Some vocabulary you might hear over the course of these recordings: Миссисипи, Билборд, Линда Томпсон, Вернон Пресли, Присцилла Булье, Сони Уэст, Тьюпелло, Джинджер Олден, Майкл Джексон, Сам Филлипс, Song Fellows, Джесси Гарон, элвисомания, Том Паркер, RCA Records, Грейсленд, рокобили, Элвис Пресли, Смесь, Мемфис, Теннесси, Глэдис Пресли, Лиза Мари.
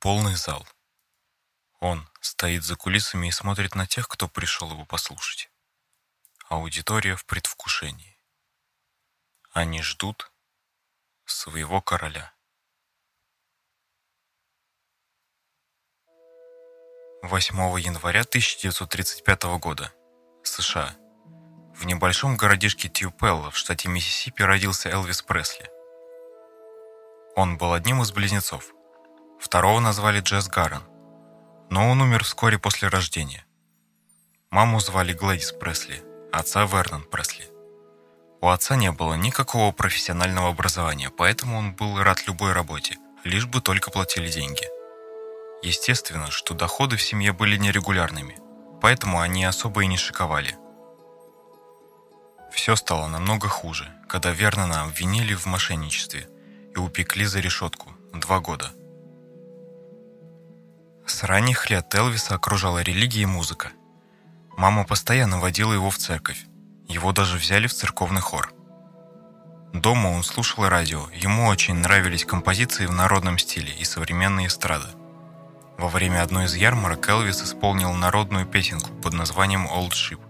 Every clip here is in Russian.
Полный зал. Он стоит за кулисами и смотрит на тех, кто пришел его послушать. Аудитория в предвкушении. Они ждут своего короля. «8 января 1935 года. США. В небольшом городишке Тьюпелло в штате Миссисипи родился Элвис Пресли. Он был одним из близнецов. Второго назвали Джесси Гарон, но он умер вскоре после рождения. Маму звали Глэдис Пресли, отца Вернон Пресли. У отца не было никакого профессионального образования, поэтому он был рад любой работе, лишь бы только платили деньги. Естественно, что доходы в семье были нерегулярными, поэтому они особо и не шиковали. Все стало намного хуже, когда Вернона обвинили в мошенничестве и упекли за решетку 2 года. С ранних лет Элвиса окружала религия и музыка. Мама постоянно водила его в церковь, его даже взяли в церковный хор. Дома он слушал радио, ему очень нравились композиции в народном стиле и современные эстрады. Во время одной из ярмарок Элвис исполнил народную песенку под названием «Old Ship».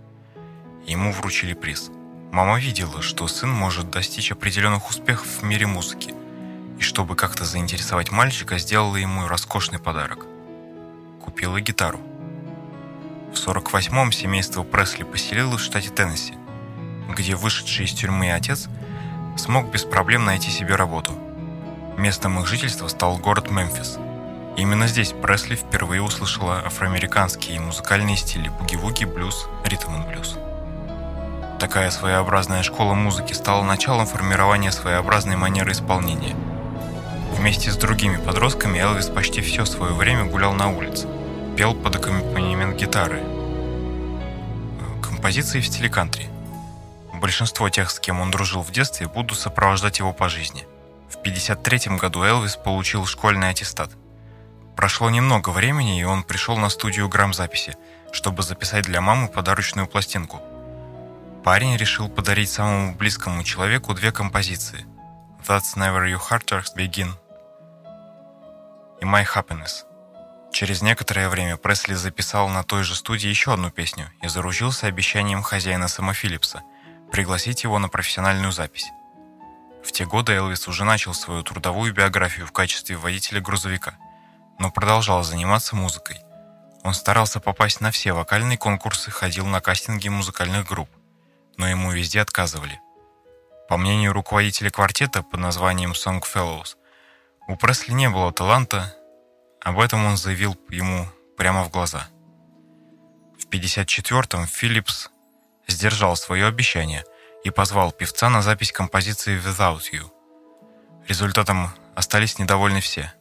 Ему вручили приз. Мама видела, что сын может достичь определенных успехов в мире музыки, и чтобы как-то заинтересовать мальчика, сделала ему роскошный подарок. Купила гитару. В 1948-м семейство Пресли поселилось в штате Теннесси, где вышедший из тюрьмы отец смог без проблем найти себе работу. Местом их жительства стал город Мемфис. Именно здесь Пресли впервые услышала афроамериканские музыкальные стили буги-вуги, блюз, ритм-н-блюз. Такая своеобразная школа музыки стала началом формирования своеобразной манеры исполнения. Вместе с другими подростками Элвис почти все свое время гулял на улице, пел под аккомпанемент гитары. Композиции в стиле кантри. Большинство тех, с кем он дружил в детстве, будут сопровождать его по жизни. В 1953 году Элвис получил школьный аттестат. Прошло немного времени, и он пришел на студию грамзаписи, чтобы записать для мамы подарочную пластинку. Парень решил подарить самому близкому человеку 2 композиции «That's Never Your Heartbreaks Begin» и «My Happiness». Через некоторое время Пресли записал на той же студии еще одну песню и заручился обещанием хозяина Сама Филлипса пригласить его на профессиональную запись. В те годы Элвис уже начал свою трудовую биографию в качестве водителя грузовика, но продолжал заниматься музыкой. Он старался попасть на все вокальные конкурсы, ходил на кастинги музыкальных групп, но ему везде отказывали. По мнению руководителя квартета под названием Song Fellows, у Пресли не было таланта, об этом он заявил ему прямо в глаза. В 1954-м Филлипс сдержал свое обещание и позвал певца на запись композиции «Without You». Результатом остались недовольны все.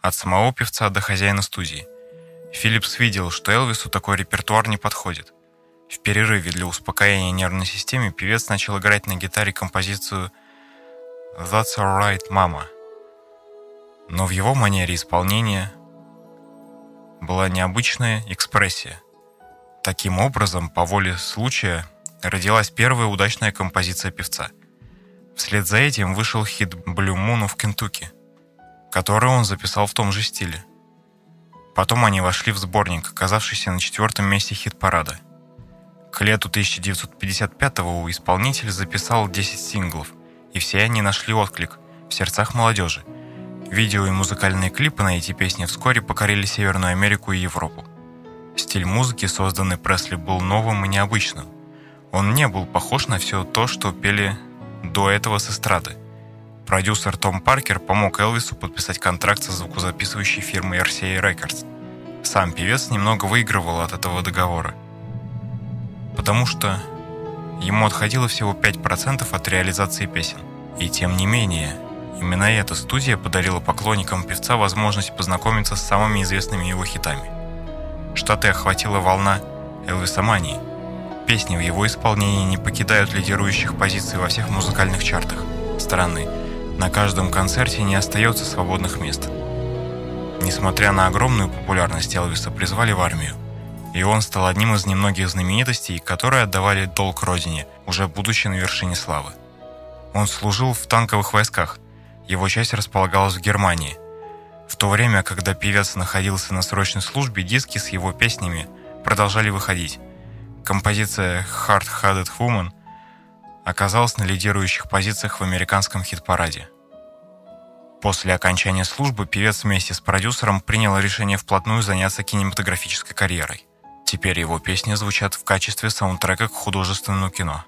От самого певца до хозяина студии. Филлипс видел, что Элвису такой репертуар не подходит. В перерыве для успокоения нервной системы певец начал играть на гитаре композицию «That's Alright, Mama». Но в его манере исполнения была необычная экспрессия. Таким образом, по воле случая, родилась первая удачная композиция певца. Вслед за этим вышел хит «Blue Moon of Kentucky», который он записал в том же стиле. Потом они вошли в сборник, оказавшийся на 4-м месте хит-парада. К лету 1955-го исполнитель записал 10 синглов, и все они нашли отклик в сердцах молодежи. Видео и музыкальные клипы на эти песни вскоре покорили Северную Америку и Европу. Стиль музыки, созданный Пресли, был новым и необычным. Он не был похож на все то, что пели до этого с эстрады. Продюсер Том Паркер помог Элвису подписать контракт со звукозаписывающей фирмой RCA Records. Сам певец немного выигрывал от этого договора, потому что ему отходило всего 5% от реализации песен. И тем не менее, именно эта студия подарила поклонникам певца возможность познакомиться с самыми известными его хитами. Штаты охватила волна элвисомании. Песни в его исполнении не покидают лидирующих позиций во всех музыкальных чартах страны. На каждом концерте не остается свободных мест. Несмотря на огромную популярность, Элвиса призвали в армию, и он стал одним из немногих знаменитостей, которые отдавали долг родине, уже будучи на вершине славы. Он служил в танковых войсках, его часть располагалась в Германии. В то время, когда певец находился на срочной службе, диски с его песнями продолжали выходить. Композиция «Hard-Headed Woman» оказалась на лидирующих позициях в американском хит-параде. После окончания службы певец вместе с продюсером принял решение вплотную заняться кинематографической карьерой. Теперь его песни звучат в качестве саундтрека к художественному кино.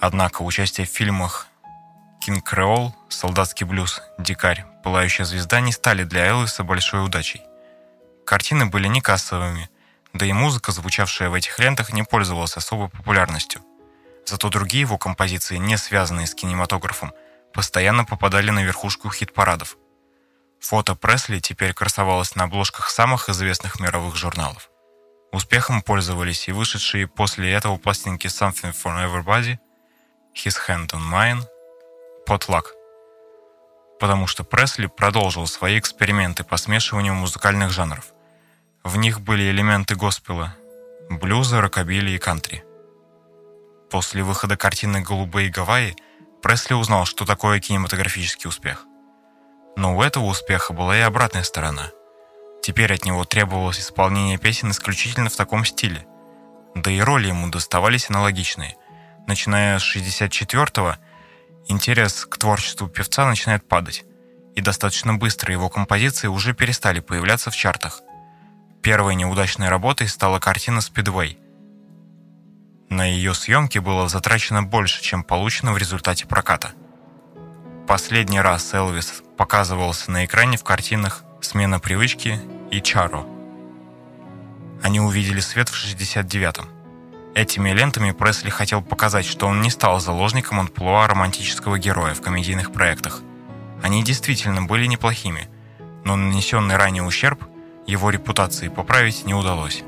Однако участие в фильмах «Кинг Креол», «Солдатский блюз», «Дикарь», «Пылающая звезда» не стали для Элвиса большой удачей. Картины были не кассовыми, да и музыка, звучавшая в этих лентах, не пользовалась особой популярностью. Зато другие его композиции, не связанные с кинематографом, постоянно попадали на верхушку хит-парадов. Фото Пресли теперь красовалось на обложках самых известных мировых журналов. Успехом пользовались и вышедшие после этого пластинки «Something for Everybody», «His Hand on Mine», «Potluck», потому что Пресли продолжил свои эксперименты по смешиванию музыкальных жанров. В них были элементы госпела, блюза, рокобили и кантри. После выхода картины «Голубые Гавайи» Пресли узнал, что такое кинематографический успех. Но у этого успеха была и обратная сторона. Теперь от него требовалось исполнение песен исключительно в таком стиле. Да и роли ему доставались аналогичные. Начиная с 1964-го, интерес к творчеству певца начинает падать, и достаточно быстро его композиции уже перестали появляться в чартах. Первой неудачной работой стала картина «Спидвей». На ее съемки было затрачено больше, чем получено в результате проката. Последний раз Элвис показывался на экране в картинах «Смена привычки» и «Чаро». Они увидели свет в 1969-м. Этими лентами Пресли хотел показать, что он не стал заложником амплуа романтического героя в комедийных проектах. Они действительно были неплохими, но нанесенный ранее ущерб его репутации поправить не удалось.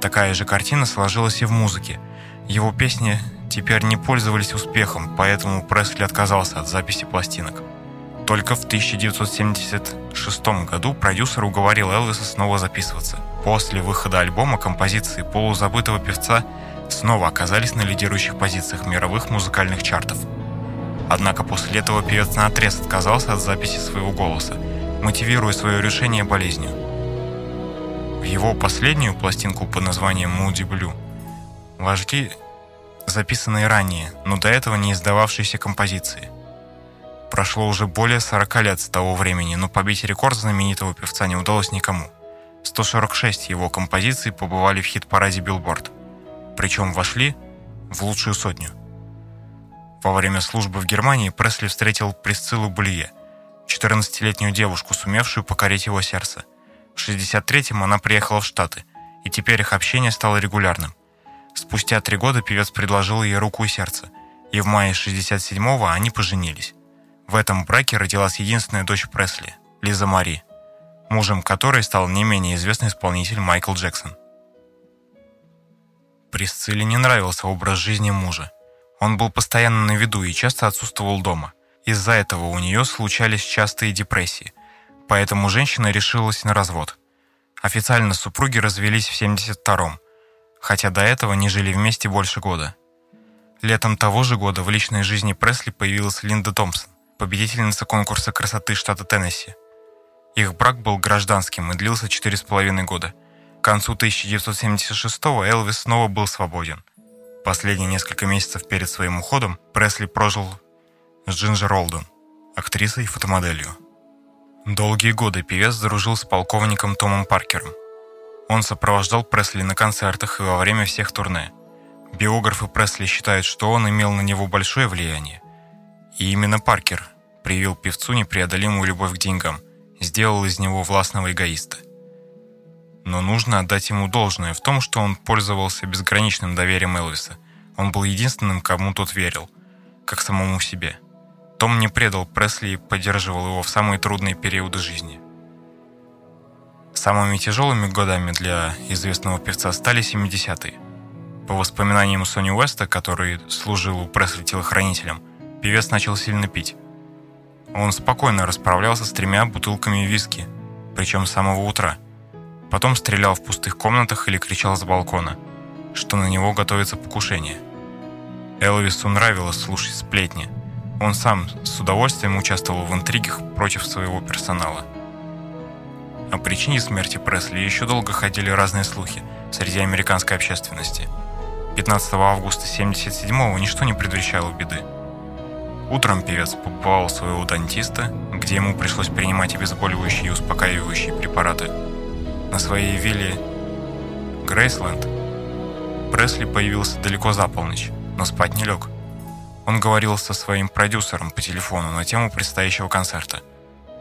Такая же картина сложилась и в музыке. Его песни теперь не пользовались успехом, поэтому Пресли отказался от записи пластинок. Только в 1976 году продюсер уговорил Элвиса снова записываться. После выхода альбома композиции полузабытого певца снова оказались на лидирующих позициях мировых музыкальных чартов. Однако после этого певец наотрез отказался от записи своего голоса, мотивируя свое решение болезнью. В его последнюю пластинку под названием «Moody Blue» вошли записанные ранее, но до этого не издававшиеся композиции. Прошло уже более 40 лет с того времени, но побить рекорд знаменитого певца не удалось никому. 146 его композиций побывали в хит-параде «Билборд», причем вошли в лучшую сотню. Во время службы в Германии Пресли встретил Присциллу Булье, 14-летнюю девушку, сумевшую покорить его сердце. В 1963-м она приехала в Штаты, и теперь их общение стало регулярным. Спустя 3 года певец предложил ей руку и сердце, и в мае 1967-го они поженились. В этом браке родилась единственная дочь Пресли, Лиза Мари, мужем которой стал не менее известный исполнитель Майкл Джексон. Присцилле не нравился образ жизни мужа. Он был постоянно на виду и часто отсутствовал дома. Из-за этого у нее случались частые депрессии, поэтому женщина решилась на развод. Официально супруги развелись в 1972-м, хотя до этого не жили вместе больше года. Летом того же года в личной жизни Пресли появилась Линда Томпсон, победительница конкурса красоты штата Теннесси. Их брак был гражданским и длился 4,5 года. К концу 1976-го Элвис снова был свободен. Последние несколько месяцев перед своим уходом Пресли прожил с Джинджер Олден, актрисой и фотомоделью. Долгие годы певец дружил с полковником Томом Паркером. Он сопровождал Пресли на концертах и во время всех турне. Биографы Пресли считают, что он имел на него большое влияние. И именно Паркер привил певцу непреодолимую любовь к деньгам, сделал из него властного эгоиста. Но нужно отдать ему должное в том, что он пользовался безграничным доверием Элвиса. Он был единственным, кому тот верил, как самому себе. Том не предал Пресли и поддерживал его в самые трудные периоды жизни. Самыми тяжелыми годами для известного певца стали 70-е. По воспоминаниям Сони Уэста, который служил у Пресли телохранителем, певец начал сильно пить. Он спокойно расправлялся с 3 бутылками виски, причем с самого утра. Потом стрелял в пустых комнатах или кричал с балкона, что на него готовится покушение. Элвису нравилось слушать сплетни. он сам с удовольствием участвовал в интригах против своего персонала. О причине смерти Пресли еще долго ходили разные слухи среди американской общественности. 15 августа 1977-го ничто не предвещало беды. Утром певец побывал у своего дантиста, где ему пришлось принимать обезболивающие и успокаивающие препараты. На своей вилле Грейсленд Пресли появился далеко за полночь, но спать не лег. Он говорил со своим продюсером по телефону на тему предстоящего концерта.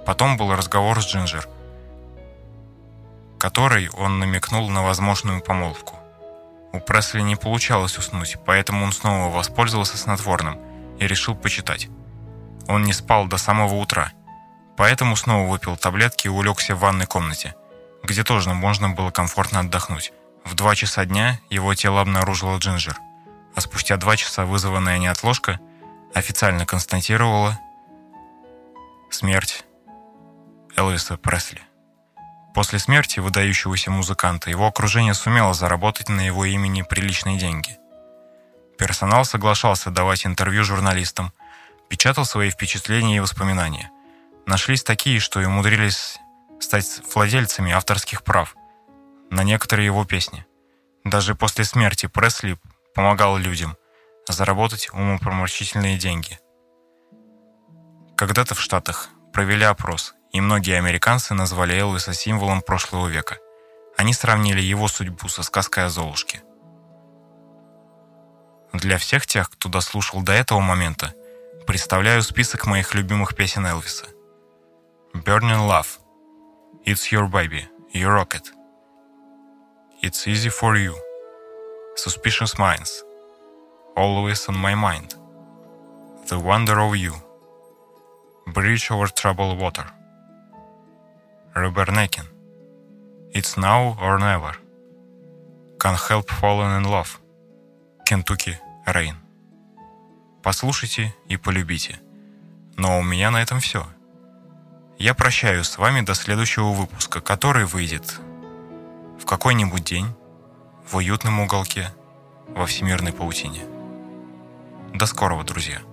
Потом был разговор с Джинджер, который он намекнул на возможную помолвку. У Пресли не получалось уснуть, поэтому он снова воспользовался снотворным и решил почитать. Он не спал до самого утра, поэтому снова выпил таблетки и улегся в ванной комнате, где тоже можно было комфортно отдохнуть. В 2 часа дня его тело обнаружила Джинджер, а спустя 2 часа вызванная неотложка официально констатировала смерть Элвиса Пресли. После смерти выдающегося музыканта его окружение сумело заработать на его имени приличные деньги. Персонал соглашался давать интервью журналистам, печатал свои впечатления и воспоминания. Нашлись такие, что и умудрились стать владельцами авторских прав на некоторые его песни. Даже после смерти Пресли помогал людям заработать умопомрачительные деньги. Когда-то в Штатах провели опрос, и многие американцы назвали Элвиса символом прошлого века. Они сравнили его судьбу со сказкой о Золушке. Для всех тех, кто дослушал до этого момента, представляю список моих любимых песен Элвиса. Burning Love, It's Your Baby, You Rock It, It's Easy For You, Suspicious Minds, Always On My Mind, The Wonder Of You, Bridge Over Troubled Water, Rubberneckin', It's Now Or Never, Can't Help Falling In Love, Kentucky Rain. Послушайте и полюбите. Но у меня на этом все. Я прощаюсь с вами до следующего выпуска, который выйдет в какой-нибудь день, в уютном уголке, во всемирной паутине. До скорого, друзья.